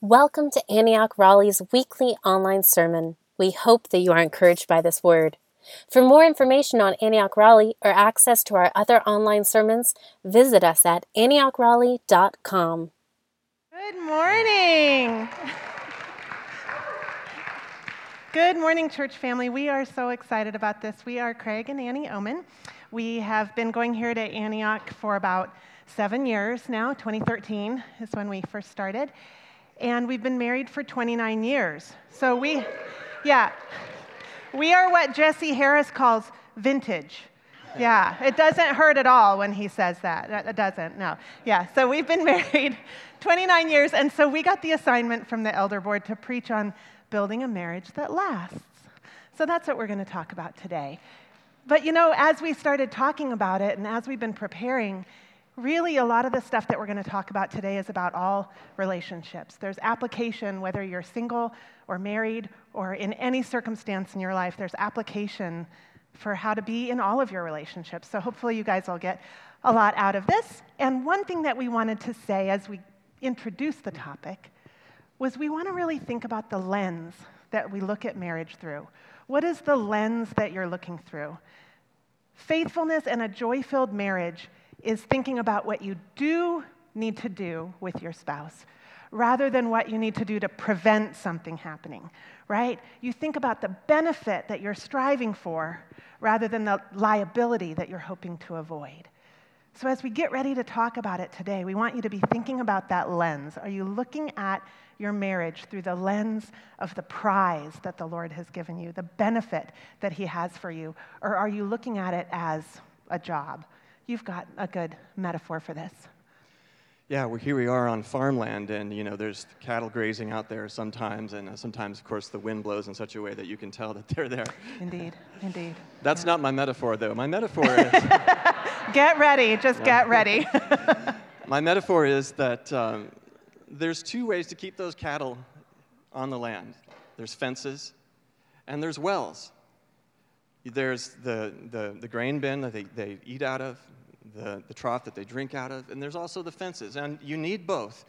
Welcome to Antioch Raleigh's weekly online sermon. We hope that you are encouraged by this word. For more information on Antioch Raleigh or access to our other online sermons, visit us at antiochraleigh.com. Good morning. Good morning, church family. We are so excited about this. We are Craig and Annie Oman. We have been going here to Antioch for about 7 years now. 2013 is when we first started. And we've been married for 29 years. So we are what Jesse Harris calls vintage. Yeah, it doesn't hurt at all when he says that. It doesn't, no. Yeah, so we've been married 29 years, and so we got the assignment from the Elder Board to preach on building a marriage that lasts. So that's what we're going to talk about today. But you know, as we started talking about it and as we've been preparing, really, a lot of the stuff that we're going to talk about today is about all relationships. There's application, whether you're single or married or in any circumstance in your life, there's application for how to be in all of your relationships. So hopefully you guys will get a lot out of this. And one thing that we wanted to say as we introduce the topic was we want to really think about the lens that we look at marriage through. What is the lens that you're looking through? Faithfulness and a joy-filled marriage is thinking about what you do need to do with your spouse rather than what you need to do to prevent something happening, right? You think about the benefit that you're striving for rather than the liability that you're hoping to avoid. So as we get ready to talk about it today, we want you to be thinking about that lens. Are you looking at your marriage through the lens of the prize that the Lord has given you, the benefit that he has for you, or are you looking at it as a job? You've got a good metaphor for this. Yeah, here we are on farmland, and you know there's cattle grazing out there sometimes, and sometimes, of course, the wind blows in such a way that you can tell that they're there. Indeed, indeed. That's not my metaphor, though. My metaphor is... Get ready, just get ready. My metaphor is that there's two ways to keep those cattle on the land. There's fences, and there's wells. There's the grain bin that they eat out of, the trough that they drink out of, and there's also the fences, and you need both.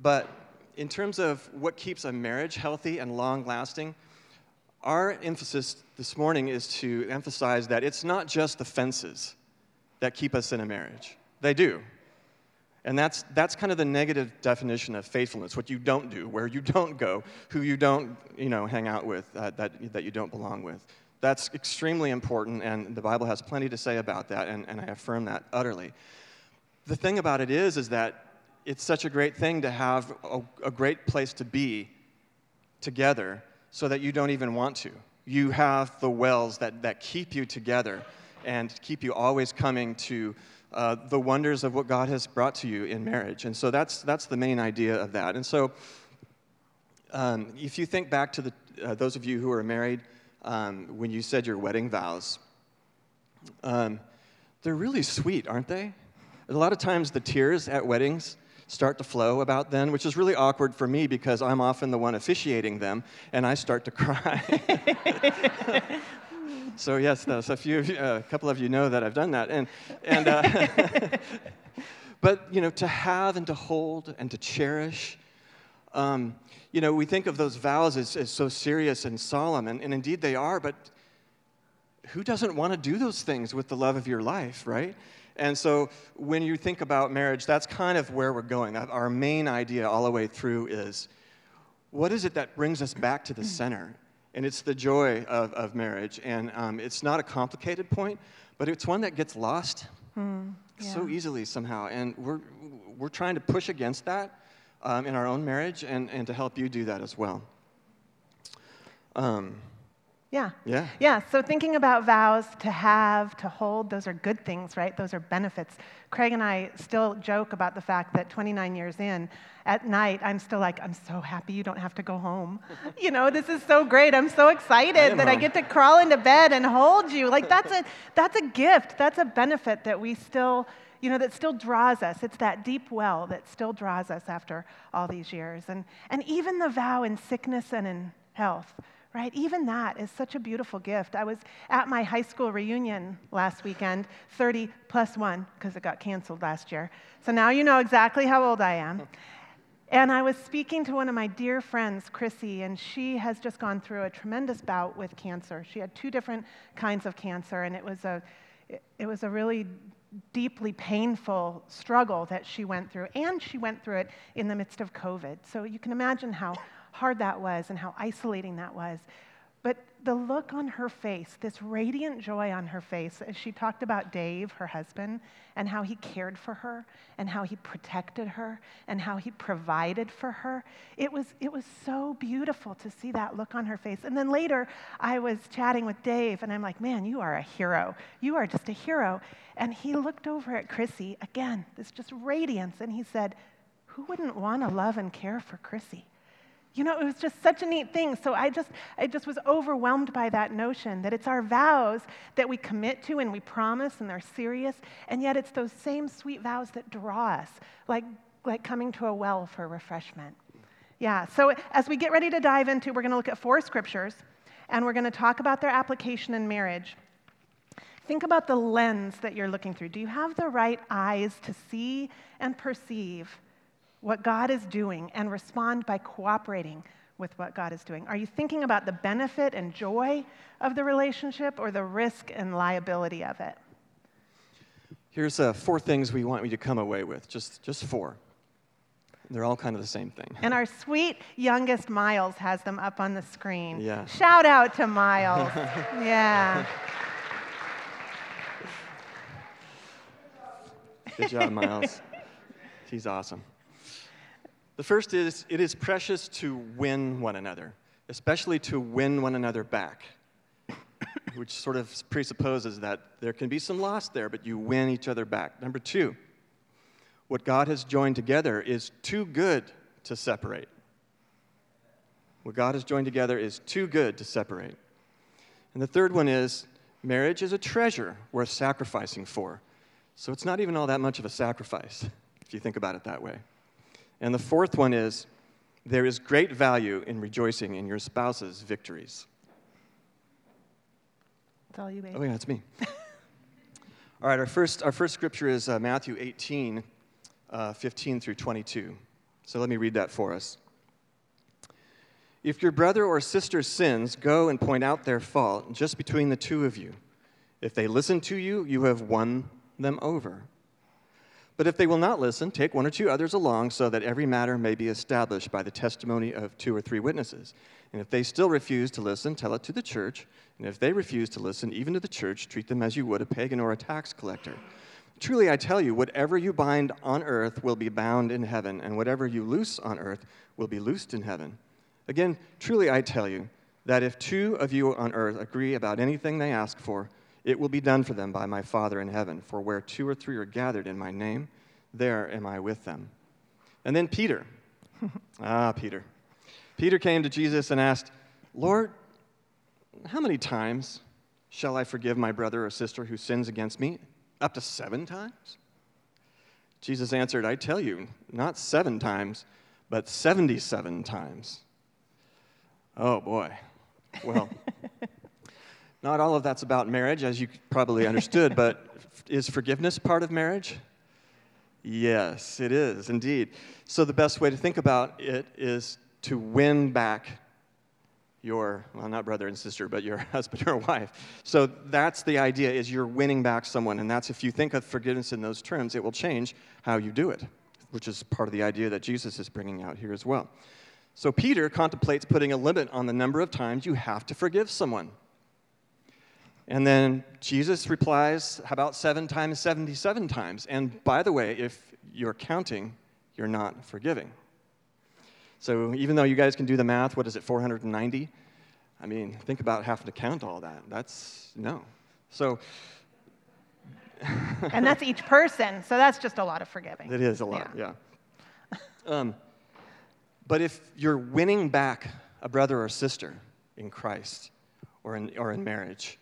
But in terms of what keeps a marriage healthy and long-lasting, our emphasis this morning is to emphasize that it's not just the fences that keep us in a marriage. They do. And that's kind of the negative definition of faithfulness, what you don't do, where you don't go, who you don't, hang out with, that you don't belong with. That's extremely important, and the Bible has plenty to say about that, and I affirm that utterly. The thing about it is that it's such a great thing to have a great place to be together so that you don't even want to. You have the wells that keep you together and keep you always coming to the wonders of what God has brought to you in marriage. And so that's the main idea of that. And so if you think back to those of you who are married, when you said your wedding vows, they're really sweet, aren't they? A lot of times the tears at weddings start to flow about then, which is really awkward for me because I'm often the one officiating them, and I start to cry. So yes, a few of you, a couple of you know that I've done that, and but to have and to hold and to cherish. We think of those vows as so serious and solemn, and indeed they are, but who doesn't want to do those things with the love of your life, right? And so when you think about marriage, that's kind of where we're going. Our main idea all the way through is, what is it that brings us back to the center? And it's the joy of marriage, and it's not a complicated point, but it's one that gets lost so easily somehow, and we're trying to push against that. In our own marriage, and to help you do that as well. So thinking about vows, to have, to hold, those are good things, right? Those are benefits. Craig and I still joke about the fact that 29 years in, at night, I'm still like, I'm so happy you don't have to go home. This is so great. I'm so excited that I get to crawl into bed and hold you. Like, that's a gift. That's a benefit that we still... that still draws us. It's that deep well that still draws us after all these years. And even the vow in sickness and in health, right? Even that is such a beautiful gift. I was at my high school reunion last weekend, 30 plus 1, because it got canceled last year. So now you know exactly how old I am. And I was speaking to one of my dear friends, Chrissy, and she has just gone through a tremendous bout with cancer. She had two different kinds of cancer, and it was a really deeply painful struggle that she went through, and she went through it in the midst of COVID. So you can imagine how hard that was and how isolating that was. But the look on her face, this radiant joy on her face, as she talked about Dave, her husband, and how he cared for her, and how he protected her, and how he provided for her. It was so beautiful to see that look on her face. And then later, I was chatting with Dave, and I'm like, man, you are a hero. You are just a hero. And he looked over at Chrissy, again, this just radiance, and he said, who wouldn't want to love and care for Chrissy? You know, it was just such a neat thing. So I just was overwhelmed by that notion that it's our vows that we commit to and we promise and they're serious, and yet it's those same sweet vows that draw us, like coming to a well for refreshment. Yeah, so as we get ready to dive into, we're going to look at four scriptures, and we're going to talk about their application in marriage. Think about the lens that you're looking through. Do you have the right eyes to see and perceive what God is doing and respond by cooperating with what God is doing? Are you thinking about the benefit and joy of the relationship or the risk and liability of it? Here's four things we want you to come away with, just four. They're all kind of the same thing. And our sweet youngest Miles has them up on the screen. Yeah. Shout out to Miles. Yeah. Good job, Miles. He's awesome. The first is, it is precious to win one another, especially to win one another back, which sort of presupposes that there can be some loss there, but you win each other back. Number two, what God has joined together is too good to separate. What God has joined together is too good to separate. And the third one is, marriage is a treasure worth sacrificing for. So it's not even all that much of a sacrifice, if you think about it that way. And the fourth one is, there is great value in rejoicing in your spouse's victories. That's all you, baby. Oh, yeah, it's me. All right, our first scripture is Matthew 18, 15 through 22. So let me read that for us. If your brother or sister sins, go and point out their fault just between the two of you. If they listen to you, you have won them over. But if they will not listen, take one or two others along so that every matter may be established by the testimony of two or three witnesses. And if they still refuse to listen, tell it to the church. And if they refuse to listen, even to the church, treat them as you would a pagan or a tax collector. Truly I tell you, whatever you bind on earth will be bound in heaven, and whatever you loose on earth will be loosed in heaven. Again, truly I tell you that if two of you on earth agree about anything they ask for, it will be done for them by my Father in heaven. For where two or three are gathered in my name, there am I with them. And then Peter. Peter. Peter came to Jesus and asked, Lord, how many times shall I forgive my brother or sister who sins against me? Up to 7 times? Jesus answered, I tell you, not 7 times, but 77 times. Oh, boy. Well... Not all of that's about marriage, as you probably understood, but is forgiveness part of marriage? Yes, it is, indeed. So the best way to think about it is to win back your, well, not brother and sister, but your husband or wife. So that's the idea, is you're winning back someone, and that's, if you think of forgiveness in those terms, it will change how you do it, which is part of the idea that Jesus is bringing out here as well. So Peter contemplates putting a limit on the number of times you have to forgive someone. And then Jesus replies, how about 7 times, 77 times? And by the way, if you're counting, you're not forgiving. So even though you guys can do the math, what is it, 490? I mean, think about having to count all that. That's, no. So. And that's each person, so that's just a lot of forgiving. It is a lot, yeah. But if you're winning back a brother or sister in Christ or in marriage,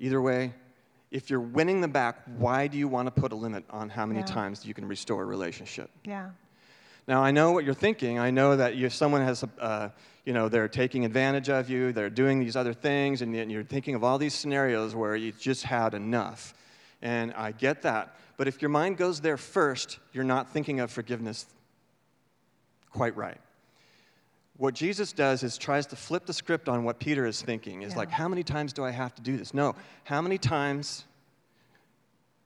either way, if you're winning them back, why do you want to put a limit on how many times you can restore a relationship? Yeah. Now, I know what you're thinking. I know that if someone has, they're taking advantage of you, they're doing these other things, and you're thinking of all these scenarios where you just had enough. And I get that. But if your mind goes there first, you're not thinking of forgiveness quite right. What Jesus does is tries to flip the script on what Peter is thinking. Is like, how many times do I have to do this? No, how many times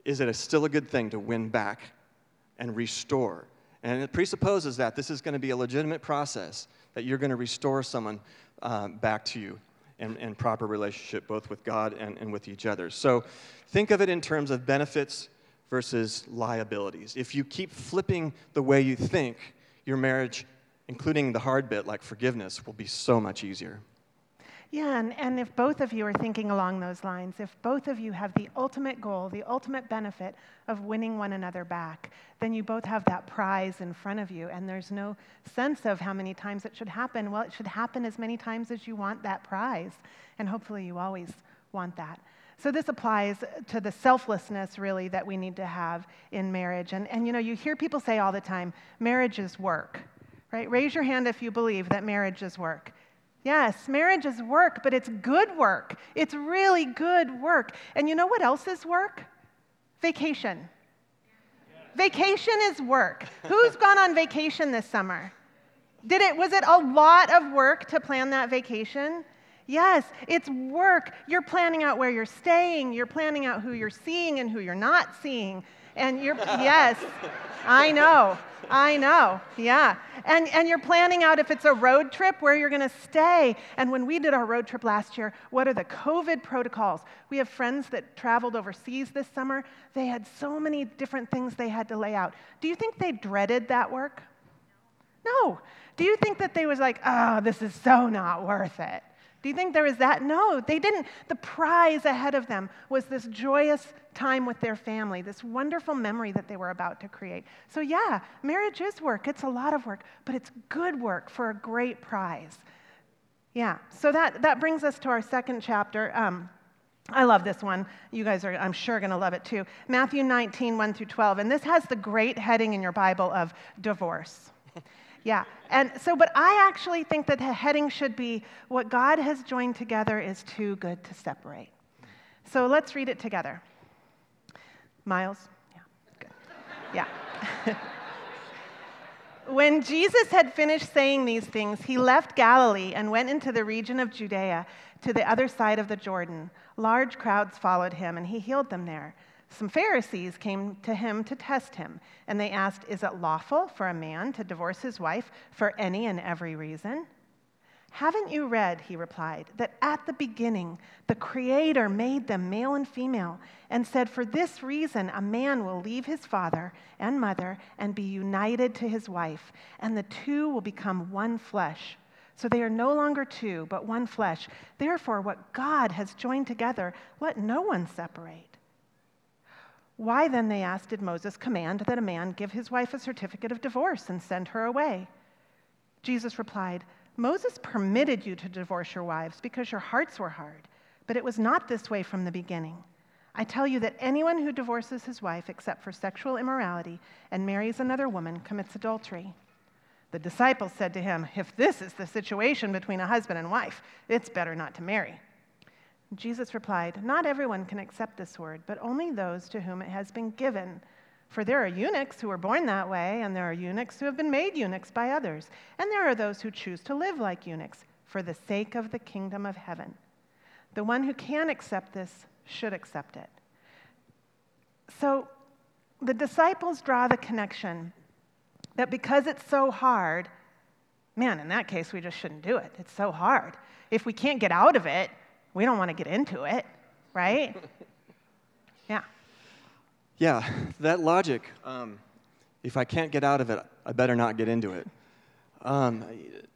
is it still a good thing to win back and restore? And it presupposes that this is going to be a legitimate process, that you're going to restore someone back to you in proper relationship, both with God and with each other. So think of it in terms of benefits versus liabilities. If you keep flipping the way you think, your marriage, including the hard bit like forgiveness, will be so much easier. Yeah, and if both of you are thinking along those lines, if both of you have the ultimate goal, the ultimate benefit of winning one another back, then you both have that prize in front of you, and there's no sense of how many times it should happen. Well, it should happen as many times as you want that prize, and hopefully you always want that. So this applies to the selflessness, really, that we need to have in marriage. And you know, you hear people say all the time, marriage is work, right? Raise your hand if you believe that marriage is work. Yes, marriage is work, but it's good work. It's really good work. And you know what else is work? Vacation. Yes. Vacation is work. Who's gone on vacation this summer? Was it a lot of work to plan that vacation? Yes, it's work. You're planning out where you're staying. You're planning out who you're seeing and who you're not seeing. And you're, yes, I know, yeah. And you're planning out if it's a road trip, where you're going to stay. And when we did our road trip last year, what are the COVID protocols? We have friends that traveled overseas this summer. They had so many different things they had to lay out. Do you think they dreaded that work? No. Do you think that they was like, oh, this is so not worth it? Do you think there was that? No, they didn't. The prize ahead of them was this joyous time with their family, this wonderful memory that they were about to create. So yeah, marriage is work. It's a lot of work, but it's good work for a great prize. Yeah, so that brings us to our second chapter. I love this one. You guys are, I'm sure, going to love it too. Matthew 19, 1 through 12. And this has the great heading in your Bible of divorce. Yeah, and so, but I actually think that the heading should be, what God has joined together is too good to separate. So let's read it together. Miles? Yeah, good. Yeah. When Jesus had finished saying these things, he left Galilee and went into the region of Judea to the other side of the Jordan. Large crowds followed him, and he healed them there. Some Pharisees came to him to test him, and they asked, is it lawful for a man to divorce his wife for any and every reason? Haven't you read, he replied, that at the beginning the Creator made them male and female, and said, for this reason a man will leave his father and mother and be united to his wife, and the two will become one flesh. So they are no longer two, but one flesh. Therefore, what God has joined together, let no one separate. Why then, they asked, did Moses command that a man give his wife a certificate of divorce and send her away? Jesus replied, Moses permitted you to divorce your wives because your hearts were hard, but it was not this way from the beginning. I tell you that anyone who divorces his wife except for sexual immorality and marries another woman commits adultery. The disciples said to him, if this is the situation between a husband and wife, it's better not to marry. Jesus replied, not everyone can accept this word, but only those to whom it has been given. For there are eunuchs who were born that way, and there are eunuchs who have been made eunuchs by others, and there are those who choose to live like eunuchs for the sake of the kingdom of heaven. The one who can accept this should accept it. So the disciples draw the connection that because it's so hard, man, in that case, we just shouldn't do it. It's so hard. If we can't get out of it, we don't want to get into it, right? Yeah. Yeah, that logic, if I can't get out of it, I better not get into it.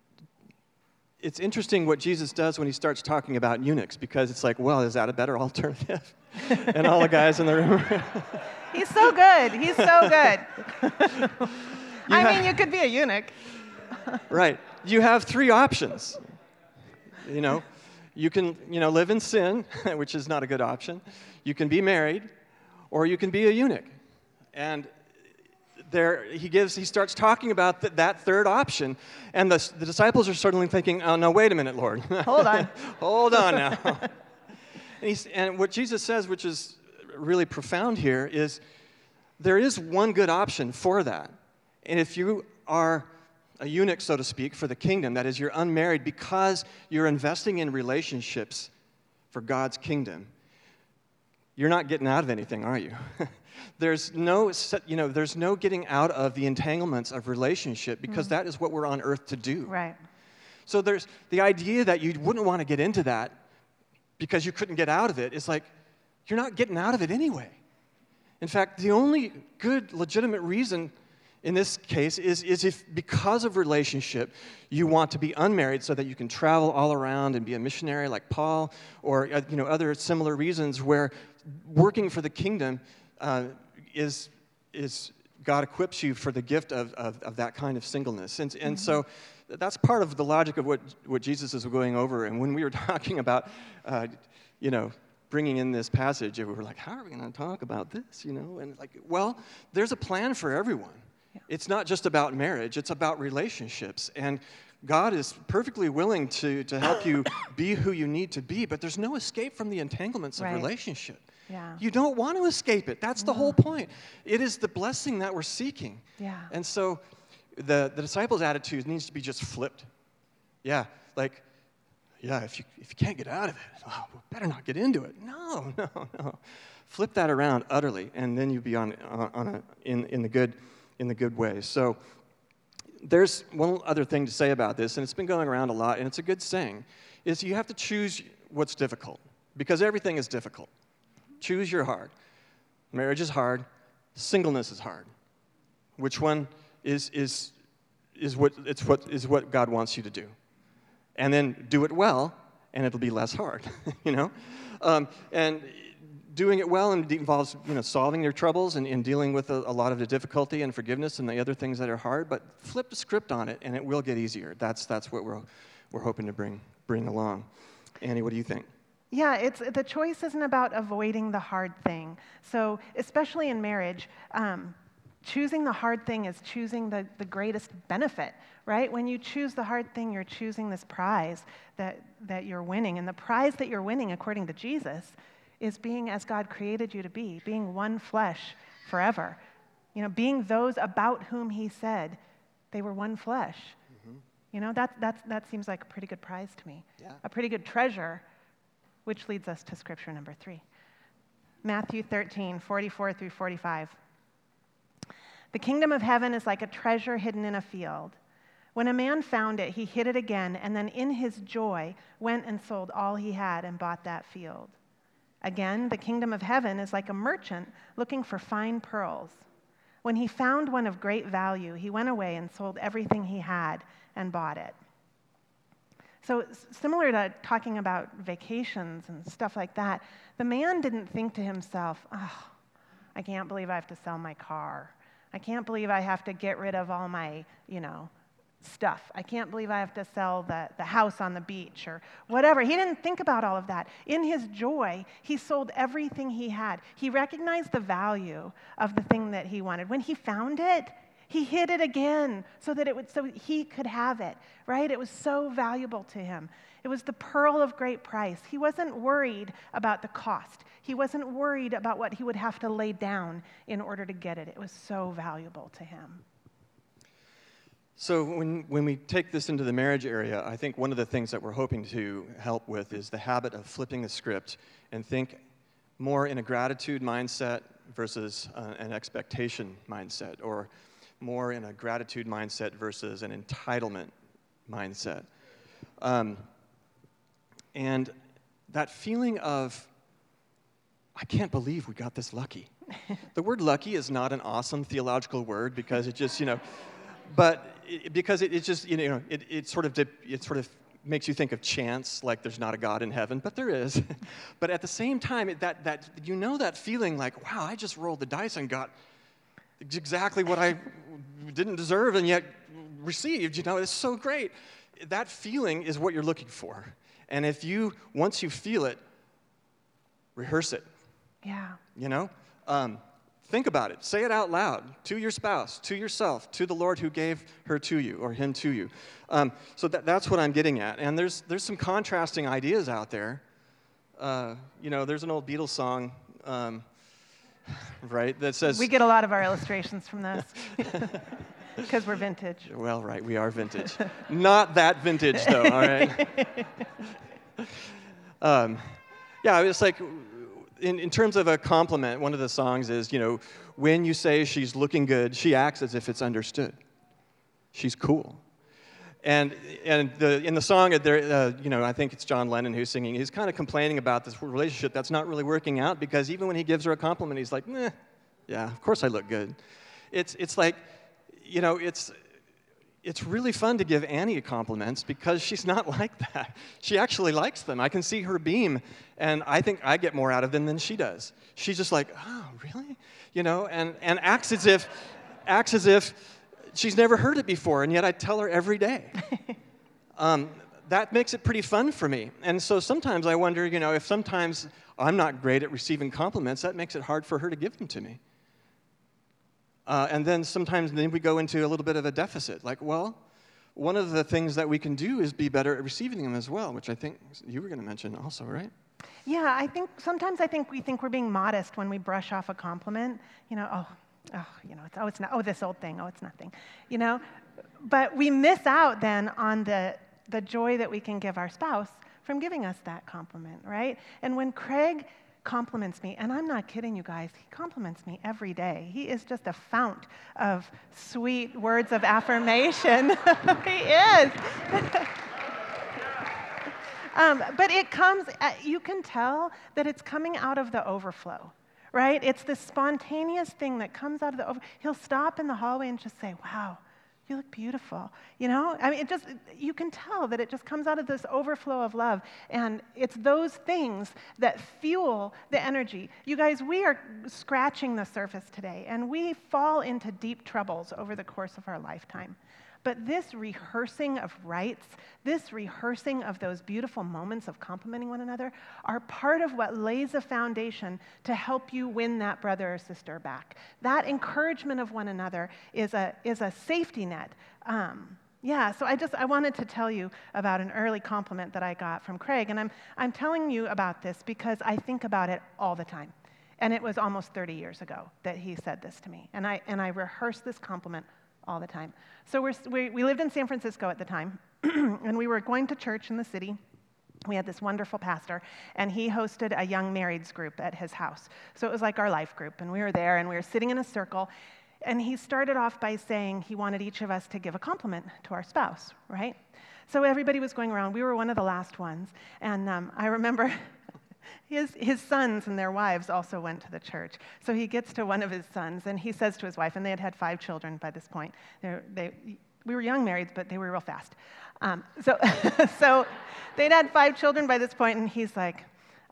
It's interesting what Jesus does when he starts talking about eunuchs, because it's like, well, is that a better alternative? And all the guys in the room. He's so good. He's so good. I mean, you could be a eunuch. Right. You have three options, you know. You can, live in sin, which is not a good option. You can be married, or you can be a eunuch. And there, he starts talking about that third option, and the disciples are suddenly thinking, "Oh no, wait a minute, Lord, hold on, hold on now." And what Jesus says, which is really profound here, is there is one good option for that, and if you are a eunuch, so to speak, for the kingdom. That is, you're unmarried because you're investing in relationships for God's kingdom. You're not getting out of anything, are you? There's no getting out of the entanglements of relationship, because that is what we're on earth to do. Right. So there's the idea that you wouldn't want to get into that because you couldn't get out of it. It's like, you're not getting out of it anyway. In fact, the only good, legitimate reason in this case is if, because of relationship, you want to be unmarried so that you can travel all around and be a missionary like Paul, or other similar reasons where working for the kingdom is God equips you for the gift of that kind of singleness. And so that's part of the logic of what Jesus is going over. And when we were talking about, bringing in this passage, and we were like, how are we going to talk about this, And there's a plan for everyone. Yeah. It's not just about marriage, it's about relationships. And God is perfectly willing to help you be who you need to be, but there's no escape from the entanglements of relationship. Yeah. You don't want to escape it. That's the whole point. It is the blessing that we're seeking. Yeah. And so the disciples' attitude needs to be just flipped. Yeah, if you can't get out of it, we better not get into it. No. Flip that around utterly, and then you'll be in the good way. So there's one other thing to say about this, and it's been going around a lot, and it's a good saying, is you have to choose what's difficult, because everything is difficult. Choose your hard. Marriage is hard. Singleness is hard. Which one is what God wants you to do? And then do it well, and it'll be less hard, And doing it well involves, solving your troubles and dealing with a lot of the difficulty and forgiveness and the other things that are hard. But flip the script on it, and it will get easier. That's what we're hoping to bring along. Annie, what do you think? Yeah, the choice isn't about avoiding the hard thing. So especially in marriage, choosing the hard thing is choosing the greatest benefit, right? When you choose the hard thing, you're choosing this prize that you're winning. And the prize that you're winning, according to Jesus, is being as God created you to be, being one flesh forever. Being those about whom he said they were one flesh. Mm-hmm. That seems like a pretty good prize to me, a pretty good treasure, which leads us to scripture number 3. Matthew 13, 44 through 45. The kingdom of heaven is like a treasure hidden in a field. When a man found it, he hid it again, and then in his joy went and sold all he had and bought that field. Again, the kingdom of heaven is like a merchant looking for fine pearls. When he found one of great value, he went away and sold everything he had and bought it. So similar to talking about vacations and stuff like that, the man didn't think to himself, oh, I can't believe I have to sell my car. I can't believe I have to get rid of all my, stuff. I can't believe I have to sell the house on the beach or whatever. He didn't think about all of that. In his joy, he sold everything he had. He recognized the value of the thing that he wanted. When he found it, he hid it again so he could have it, right? It was so valuable to him. It was the pearl of great price. He wasn't worried about the cost. He wasn't worried about what he would have to lay down in order to get it. It was so valuable to him. So when we take this into the marriage area, I think one of the things that we're hoping to help with is the habit of flipping the script and think more in a gratitude mindset versus an expectation mindset, or more in a gratitude mindset versus an entitlement mindset. And that feeling of, I can't believe we got this lucky. The word lucky is not an awesome theological word, because it just, it sort of makes you think of chance, like there's not a God in heaven, but there is. But at the same time, that feeling like, wow, I just rolled the dice and got exactly what I didn't deserve and yet received, it's so great. That feeling is what you're looking for. And if once you feel it, rehearse it. Yeah. Think about it. Say it out loud to your spouse, to yourself, to the Lord who gave her to you or him to you. So that's what I'm getting at. And there's some contrasting ideas out there. There's an old Beatles song, right, that says... We get a lot of our illustrations from this. Because we're vintage. Well, right, we are vintage. Not that vintage, though, all right? Yeah, it's like, in terms of a compliment, one of the songs is, you know, when you say she's looking good, she acts as if it's understood. She's cool. And in the song, there, you know, I think it's John Lennon who's singing, he's kind of complaining about this relationship that's not really working out, because even when he gives her a compliment, he's like, meh, yeah, of course I look good. It's like, you know, it's really fun to give Annie compliments because she's not like that. She actually likes them. I can see her beam, and I think I get more out of them than she does. She's just like, oh, really? You know, and acts as if she's never heard it before, and yet I tell her every day. That makes it pretty fun for me. And so sometimes I wonder, you know, if sometimes I'm not great at receiving compliments, that makes it hard for her to give them to me. And then sometimes we go into a little bit of a deficit. Like, well, one of the things that we can do is be better at receiving them as well, which I think you were going to mention also, right? Yeah, I think we think we're being modest when we brush off a compliment. You know, it's not, this old thing, it's nothing. You know, but we miss out then on the joy that we can give our spouse from giving us that compliment, right? And when Craig compliments me, and I'm not kidding you guys, he compliments me every day. He is just a fount of sweet words of affirmation. He is. But it comes, you can tell that it's coming out of the overflow, right? It's this spontaneous thing that comes out of the overflow. He'll stop in the hallway and just say, wow, you look beautiful, you know? I mean, you can tell that it just comes out of this overflow of love, and it's those things that fuel the energy. You guys, we are scratching the surface today, and we fall into deep troubles over the course of our lifetime. But this rehearsing of rights, this rehearsing of those beautiful moments of complimenting one another are part of what lays a foundation to help you win that brother or sister back. That encouragement of one another is a safety net. So I wanted to tell you about an early compliment that I got from Craig, and I'm telling you about this because I think about it all the time. And it was almost 30 years ago that he said this to me, and I rehearsed this compliment all the time. So we lived in San Francisco at the time, and we were going to church in the city. We had this wonderful pastor, and he hosted a young marrieds group at his house. So it was like our life group, and we were there, and we were sitting in a circle, and he started off by saying he wanted each of us to give a compliment to our spouse, right? So everybody was going around. We were one of the last ones, and I remember His sons and their wives also went to the church. So he gets to one of his sons, and he says to his wife, and they had 5 children by this point. We were young married, but they were real fast. So they'd had 5 children by this point, and he's like,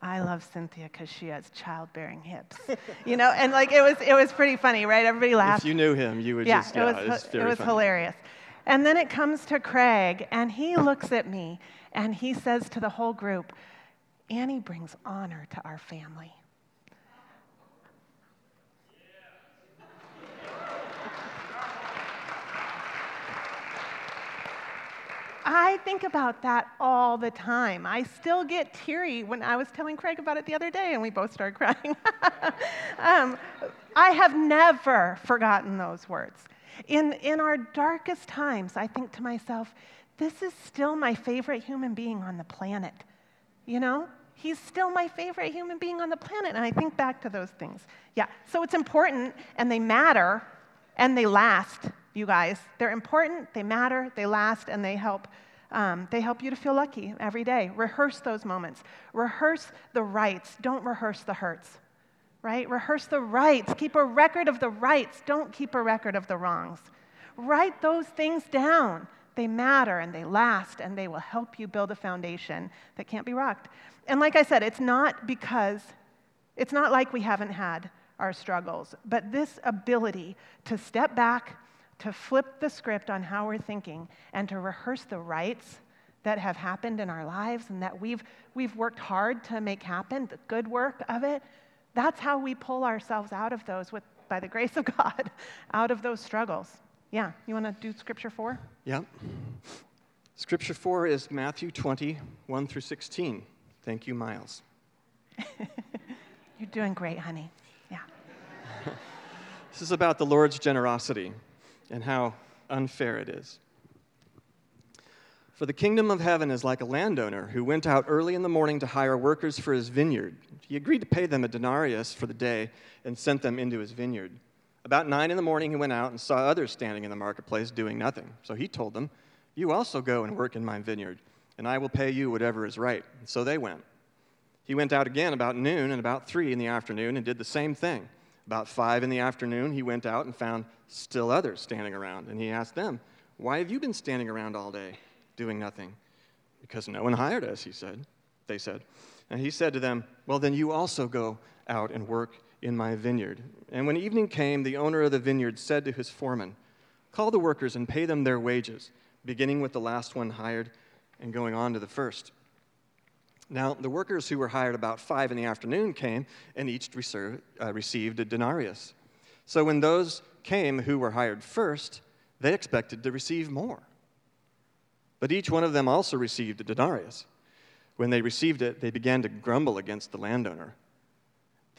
I love Cynthia because she has childbearing hips, you know? And like, it was pretty funny, right? Everybody laughed. If you knew him, you would just, it was hilarious. And then it comes to Craig, and he looks at me, and he says to the whole group, Annie brings honor to our family. I think about that all the time. I still get teary when I was telling Craig about it the other day, and we both started crying. I have never forgotten those words. In our darkest times, I think to myself, this is still my favorite human being on the planet, you know? He's still my favorite human being on the planet, and I think back to those things. Yeah, so it's important, and they matter, and they last, you guys. They're important, they matter, they last, and they help you to feel lucky every day. Rehearse those moments. Rehearse the rights. Don't rehearse the hurts, right? Rehearse the rights. Keep a record of the rights. Don't keep a record of the wrongs. Write those things down. They matter, and they last, and they will help you build a foundation that can't be rocked. And like I said, it's not like we haven't had our struggles, but this ability to step back, to flip the script on how we're thinking, and to rehearse the rights that have happened in our lives and that we've worked hard to make happen, the good work of it, that's how we pull ourselves out of those, by the grace of God, out of those struggles. Yeah, you want to do Scripture 4? Yeah. Scripture 4 is Matthew 20, 1 through 16. Thank you, Miles. You're doing great, honey. Yeah. This is about the Lord's generosity and how unfair it is. For the kingdom of heaven is like a landowner who went out early in the morning to hire workers for his vineyard. He agreed to pay them a denarius for the day and sent them into his vineyard. About 9 a.m, he went out and saw others standing in the marketplace doing nothing. So he told them, "You also go and work in my vineyard, and I will pay you whatever is right." And so they went. He went out again about noon and about 3 p.m. and did the same thing. About 5 p.m, he went out and found still others standing around. And he asked them, "Why have you been standing around all day doing nothing?" "Because no one hired us," he said. They said. And he said to them, "Well, then you also go out and work in my vineyard." And when evening came, the owner of the vineyard said to his foreman, "Call the workers and pay them their wages, beginning with the last one hired and going on to the first." Now, the workers who were hired about 5 p.m. came, and each received a denarius. So when those came who were hired first, they expected to receive more. But each one of them also received a denarius. When they received it, they began to grumble against the landowner.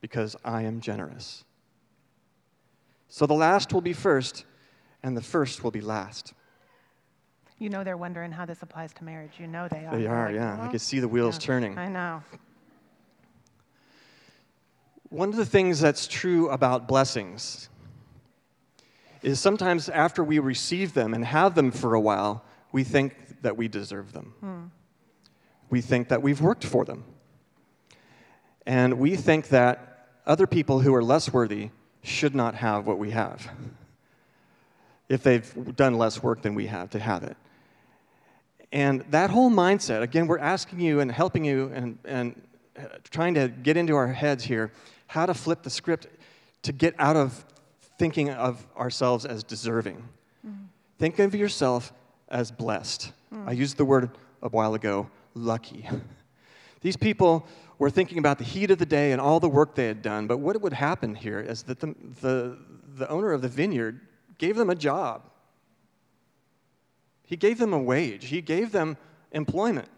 because I am generous? So the last will be first, and the first will be last." You know they're wondering how this applies to marriage. You know they are. They are, like, yeah. Well, I can see the wheels turning. I know. One of the things that's true about blessings is sometimes after we receive them and have them for a while, we think that we deserve them. We think that we've worked for them. And we think that other people who are less worthy should not have what we have, if they've done less work than we have to have it. And that whole mindset, again, we're asking you and helping you and trying to get into our heads here how to flip the script to get out of thinking of ourselves as deserving. Mm-hmm. Think of yourself as blessed. Mm-hmm. I used the word a while ago, lucky. These people were thinking about the heat of the day and all the work they had done, but what would happen here is that the owner of the vineyard gave them a job. He gave them a wage. He gave them employment.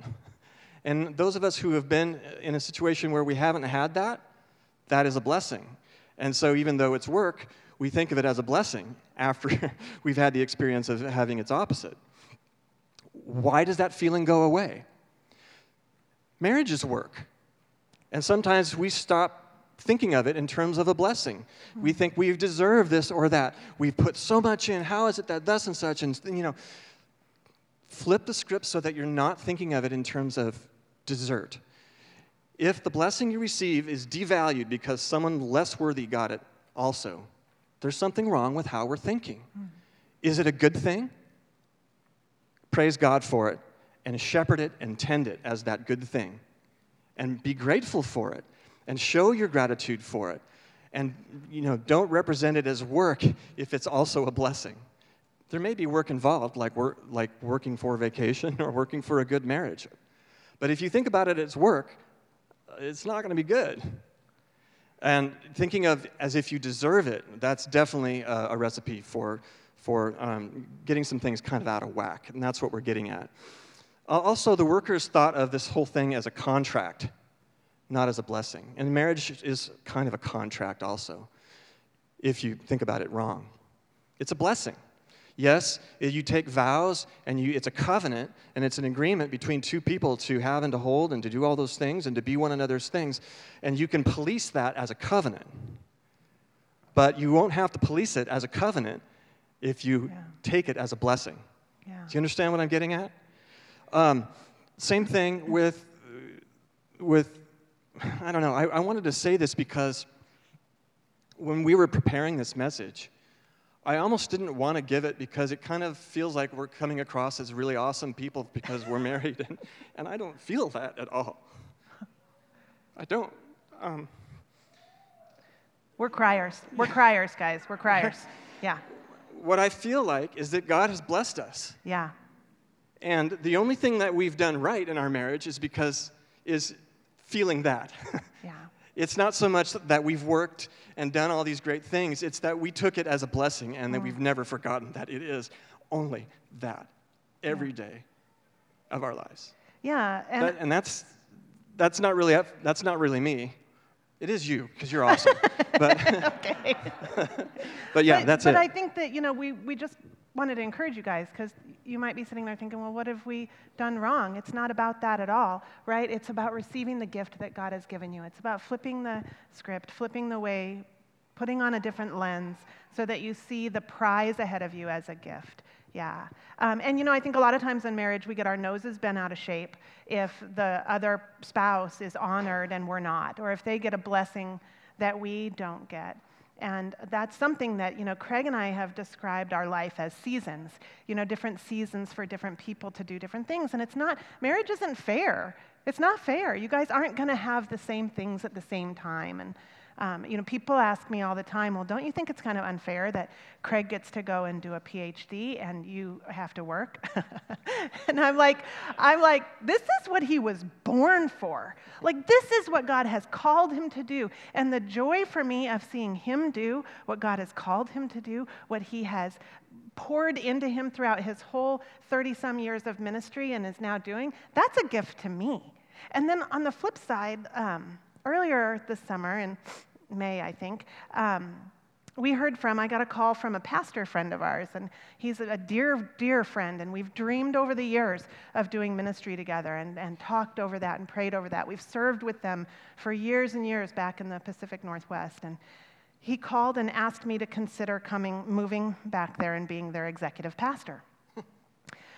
And those of us who have been in a situation where we haven't had that, that is a blessing. And so even though it's work, we think of it as a blessing after we've had the experience of having its opposite. Why does that feeling go away? Marriage is work. And sometimes we stop thinking of it in terms of a blessing. We think we've deserved this or that. We've put so much in. How is it that thus and such? And, you know, flip the script so that you're not thinking of it in terms of dessert. If the blessing you receive is devalued because someone less worthy got it also, there's something wrong with how we're thinking. Is it a good thing? Praise God for it and shepherd it and tend it as that good thing. And be grateful for it. And show your gratitude for it. And, you know, don't represent it as work if it's also a blessing. There may be work involved, like working for a vacation or working for a good marriage. But if you think about it as work, it's not going to be good. And thinking of as if you deserve it, that's definitely a recipe for getting some things kind of out of whack. And that's what we're getting at. Also, the workers thought of this whole thing as a contract, not as a blessing. And marriage is kind of a contract also, if you think about it wrong. It's a blessing. Yes, you take vows, and it's a covenant, and it's an agreement between two people to have and to hold and to do all those things and to be one another's things, and you can police that as a covenant. But you won't have to police it as a covenant if you take it as a blessing. Yeah. Do you understand what I'm getting at? Same thing with I don't know. I wanted to say this because when we were preparing this message, I almost didn't want to give it because it kind of feels like we're coming across as really awesome people because we're married, and I don't feel that at all. I don't. We're criers. We're criers, guys. We're criers. Yeah. what I feel like is that God has blessed us. Yeah. And the only thing that we've done right in our marriage is feeling that. Yeah. It's not so much that we've worked and done all these great things. It's that we took it as a blessing and that we've never forgotten that it is only that every day of our lives. Yeah. And, that's not really me. It is you, because you're awesome. But I think that, we just wanted to encourage you guys, because you might be sitting there thinking, well, what have we done wrong? It's not about that at all, right? It's about receiving the gift that God has given you. It's about flipping the script, flipping the way, putting on a different lens so that you see the prize ahead of you as a gift. Yeah. I think a lot of times in marriage, we get our noses bent out of shape if the other spouse is honored and we're not, or if they get a blessing that we don't get. And that's something that, Craig and I have described our life as seasons, different seasons for different people to do different things. And marriage isn't fair. It's not fair. You guys aren't going to have the same things at the same time. And, people ask me all the time, well, don't you think it's kind of unfair that Craig gets to go and do a PhD and you have to work? And I'm like, this is what he was born for. Like, this is what God has called him to do. And the joy for me of seeing him do what God has called him to do, what he has poured into him throughout his whole 30-some years of ministry and is now doing, that's a gift to me. And then on the flip side, earlier this summer, in May, I think, I got a call from a pastor friend of ours, and he's a dear, dear friend, and we've dreamed over the years of doing ministry together and talked over that and prayed over that. We've served with them for years and years back in the Pacific Northwest, and he called and asked me to consider moving back there and being their executive pastor.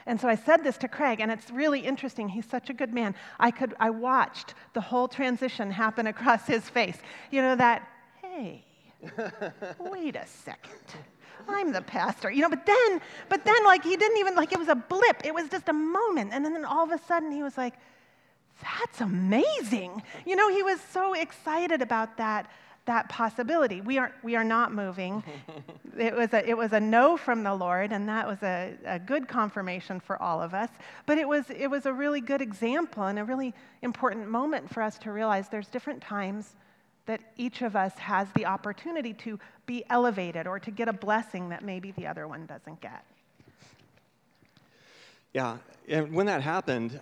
And so I said this to Craig, and it's really interesting. He's such a good man. I watched the whole transition happen across his face. Hey, wait a second. I'm the pastor. But then he didn't even, it was a blip. It was just a moment. And then all of a sudden he was like, that's amazing. He was so excited about that possibility. We are not moving. It was a no from the Lord, and that was a good confirmation for all of us. But it was a really good example and a really important moment for us to realize there's different times that each of us has the opportunity to be elevated or to get a blessing that maybe the other one doesn't get. Yeah, and when that happened,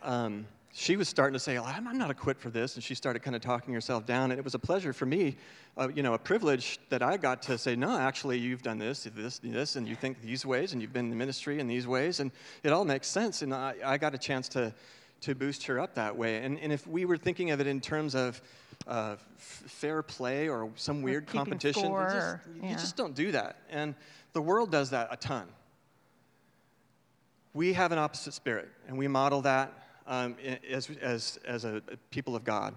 she was starting to say, I'm not equipped for this, and she started kind of talking herself down, and it was a pleasure for me, a privilege that I got to say, no, actually, you've done this, and you think these ways, and you've been in the ministry in these ways, and it all makes sense, and I got a chance to boost her up that way, and if we were thinking of it in terms of fair play or some weird competition, you just don't do that, and the world does that a ton. We have an opposite spirit, and we model that as a people of God,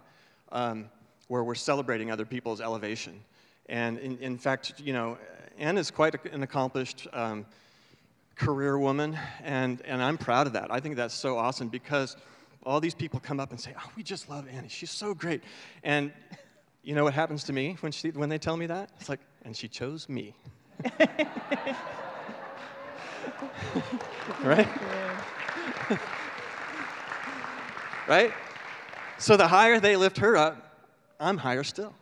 where we're celebrating other people's elevation. And in fact, Anne is quite an accomplished career woman, and I'm proud of that. I think that's so awesome because all these people come up and say, we just love Annie. She's so great. And you know what happens to me when they tell me that? It's like, and she chose me. Right? Right? So the higher they lift her up, I'm higher still.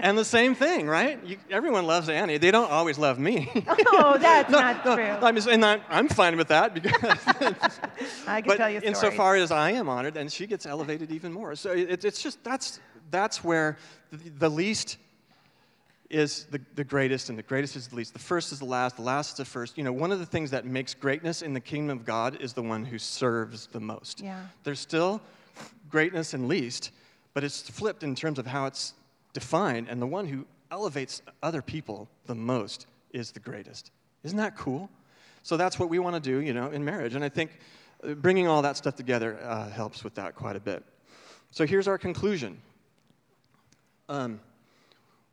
And the same thing, right? Everyone loves Annie. They don't always love me. Oh, that's not true. I'm fine with that. Because I can tell you stories. Insofar as I am honored, and she gets elevated even more. So it's just, that's where the least is the greatest, and the greatest is the least. The first is the last is the first. One of the things that makes greatness in the kingdom of God is the one who serves the most. Yeah. There's still greatness and least, but it's flipped in terms of how it's defined, and the one who elevates other people the most is the greatest. Isn't that cool? So that's what we want to do, in marriage, and I think bringing all that stuff together helps with that quite a bit. So here's our conclusion.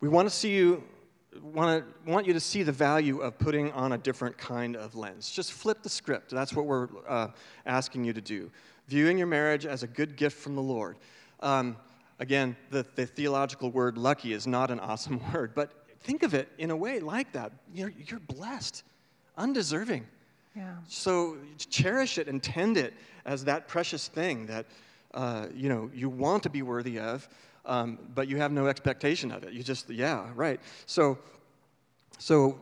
We want you to see the value of putting on a different kind of lens. Just flip the script. That's what we're asking you to do. Viewing your marriage as a good gift from the Lord. Again, the theological word lucky is not an awesome word, but think of it in a way like that. You're blessed, undeserving. Yeah. So cherish it and tend it as that precious thing that you want to be worthy of, but you have no expectation of it. You just, yeah, right. So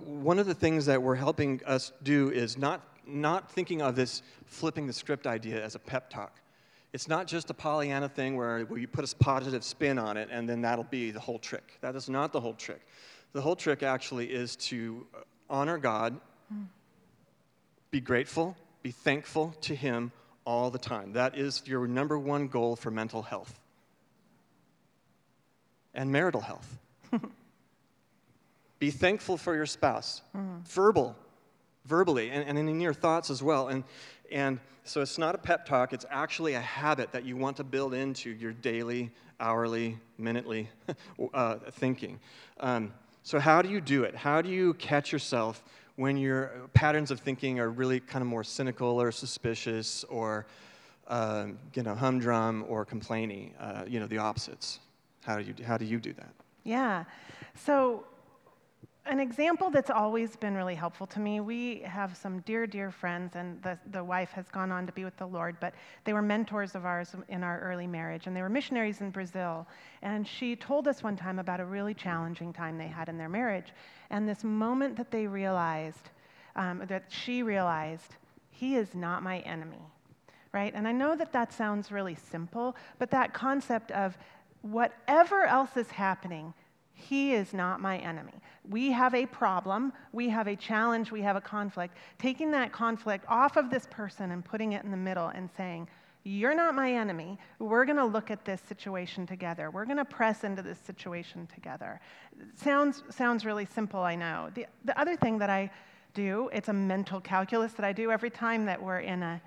one of the things that we're helping us do is not thinking of this flipping the script idea as a pep talk. It's not just a Pollyanna thing where you put a positive spin on it and then that'll be the whole trick. That is not the whole trick. The whole trick actually is to honor God, be grateful, be thankful to Him all the time. That is your number one goal for mental health and marital health. Be thankful for your spouse, verbally, and in your thoughts as well. And so it's not a pep talk. It's actually a habit that you want to build into your daily, hourly, minutely thinking. So how do you do it? How do you catch yourself when your patterns of thinking are really kind of more cynical or suspicious or, humdrum or complaining, the opposites? How do you do that? Yeah. So an example that's always been really helpful to me, we have some dear, dear friends, and the wife has gone on to be with the Lord, but they were mentors of ours in our early marriage, and they were missionaries in Brazil. And she told us one time about a really challenging time they had in their marriage, and this moment that they realized, that she realized, he is not my enemy, right? And I know that sounds really simple, but that concept of whatever else is happening, he is not my enemy. We have a problem, we have a challenge, we have a conflict. Taking that conflict off of this person and putting it in the middle and saying, you're not my enemy, we're going to look at this situation together. We're going to press into this situation together. Sounds really simple, I know. The other thing that I do, it's a mental calculus that I do every time that we're in a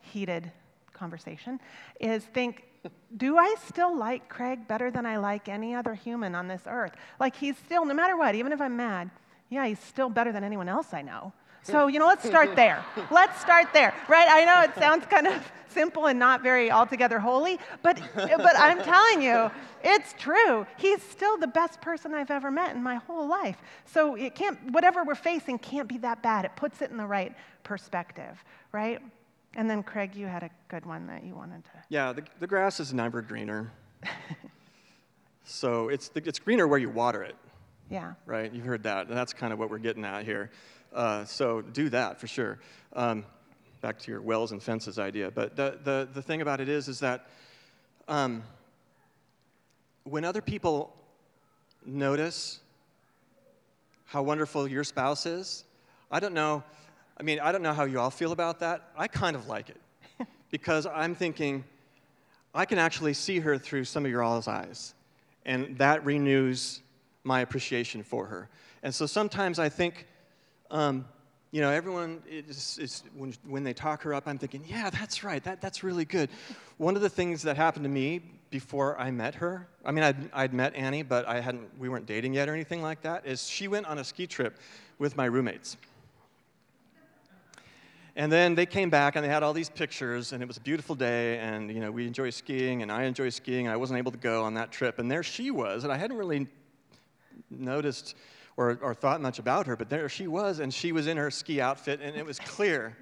heated conversation, is think, do I still like Craig better than I like any other human on this earth? Like, he's still, no matter what, even if I'm mad, yeah, he's still better than anyone else I know. So, let's start there. Right? I know it sounds kind of simple and not very altogether holy, but I'm telling you, it's true. He's still the best person I've ever met in my whole life. So it can't, whatever we're facing can't be that bad. It puts it in the right perspective, right? And then, Craig, you had a good one that you wanted to... Yeah, the grass is never greener. So it's greener where you water it. Yeah. Right? You've heard that. And that's kind of what we're getting at here. So do that, for sure. Back to your wells and fences idea. But the thing about it is that when other people notice how wonderful your spouse is, I don't know how you all feel about that. I kind of like it because I'm thinking I can actually see her through some of your all's eyes, and that renews my appreciation for her. And so sometimes I think, everyone is when they talk her up, I'm thinking, yeah, that's right. That's really good. One of the things that happened to me before I met her, I'd met Annie, but we weren't dating yet or anything like that. Is she went on a ski trip with my roommates. And then they came back, and they had all these pictures, and it was a beautiful day, and, we enjoy skiing, and I enjoy skiing, and I wasn't able to go on that trip. And there she was, and I hadn't really noticed or thought much about her, but there she was, and she was in her ski outfit, and it was clear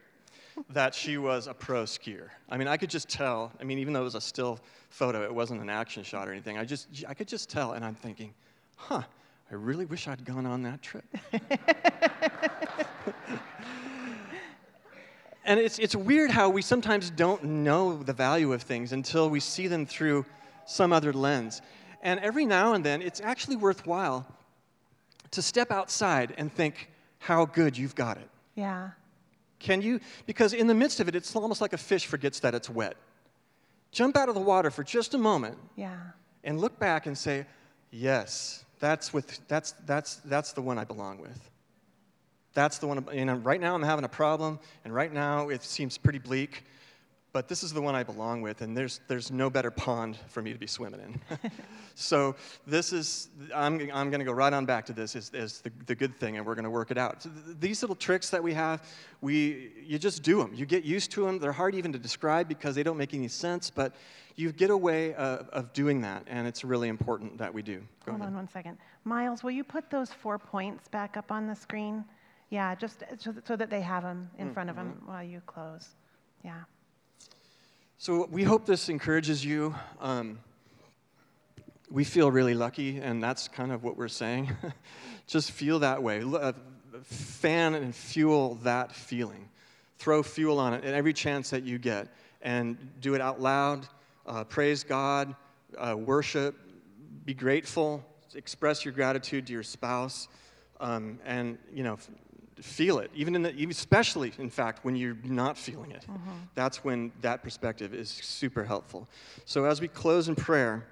that she was a pro skier. I could just tell. Even though it was a still photo, it wasn't an action shot or anything. I could just tell, and I'm thinking, I really wish I'd gone on that trip. And it's weird how we sometimes don't know the value of things until we see them through some other lens. And every now and then, it's actually worthwhile to step outside and think how good you've got it. Yeah. Can you? Because in the midst of it, it's almost like a fish forgets that it's wet. Jump out of the water for just a moment. Yeah. And look back and say, yes, that's the one I belong with. That's the one, right now I'm having a problem, and right now it seems pretty bleak, but this is the one I belong with, and there's no better pond for me to be swimming in. So this is, I'm going to go right on back to this as the good thing, and we're going to work it out. So these little tricks that we have, you just do them. You get used to them. They're hard even to describe because they don't make any sense, but you get a way of doing that, and it's really important that we do. Hold on one second. Miles, will you put those 4 points back up on the screen? Yeah, just so that they have them in front of them while you close. Yeah. So we hope this encourages you. We feel really lucky, and that's kind of what we're saying. Just feel that way. Fan and fuel that feeling. Throw fuel on it at every chance that you get, and do it out loud. Praise God. Worship. Be grateful. Express your gratitude to your spouse, and feel it, especially, in fact, when you're not feeling it. Mm-hmm. That's when that perspective is super helpful. So as we close in prayer,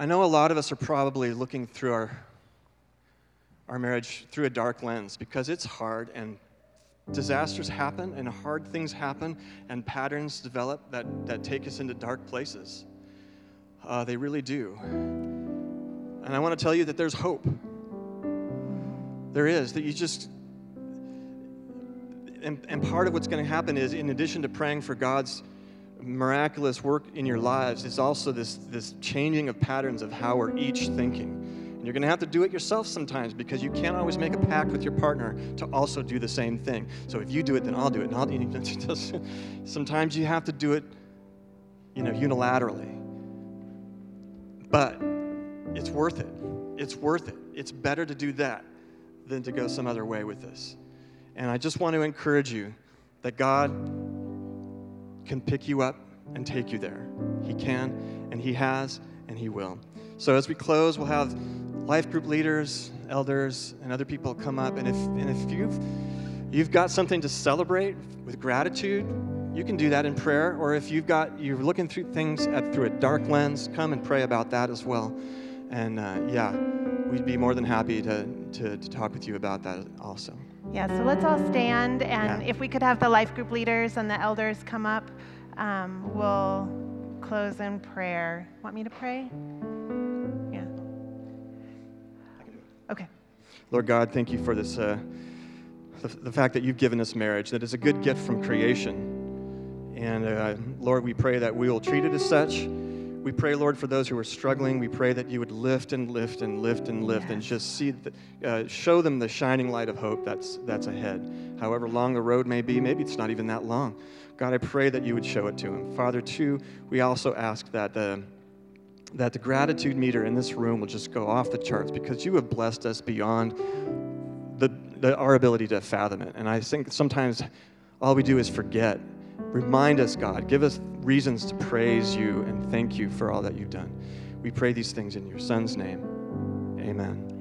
I know a lot of us are probably looking through our marriage through a dark lens because it's hard, and disasters happen, and hard things happen, and patterns develop that take us into dark places. They really do. And I want to tell you that there's hope. There is, that you just, and part of what's going to happen is, in addition to praying for God's miraculous work in your lives, is also this changing of patterns of how we're each thinking. And you're going to have to do it yourself sometimes, because you can't always make a pact with your partner to also do the same thing. So if you do it, then I'll do it. Sometimes you have to do it, unilaterally. But it's worth it. It's worth it. It's better to do that than to go some other way with this. And I just want to encourage you that God can pick you up and take you there. He can, and He has, and He will. So as we close, we'll have life group leaders, elders, and other people come up. And if you've got something to celebrate with gratitude, you can do that in prayer. Or if you're looking through things through a dark lens, come and pray about that as well. And we'd be more than happy to talk with you about that also. Yeah, so let's all stand, and if we could have the life group leaders and the elders come up, we'll close in prayer. Want me to pray? Yeah. Okay. Lord God, thank you for this, the fact that you've given us marriage, that is a good gift from creation. And Lord, we pray that we will treat it as such. We pray, Lord, for those who are struggling. We pray that you would lift and lift and lift and lift and just show them the shining light of hope that's ahead. However long the road may be, maybe it's not even that long. God, I pray that you would show it to them. Father, too, we also ask that the gratitude meter in this room will just go off the charts, because you have blessed us beyond our ability to fathom it. And I think sometimes all we do is forget. Remind us, God. Give us reasons to praise you and thank you for all that you've done. We pray these things in your Son's name. Amen.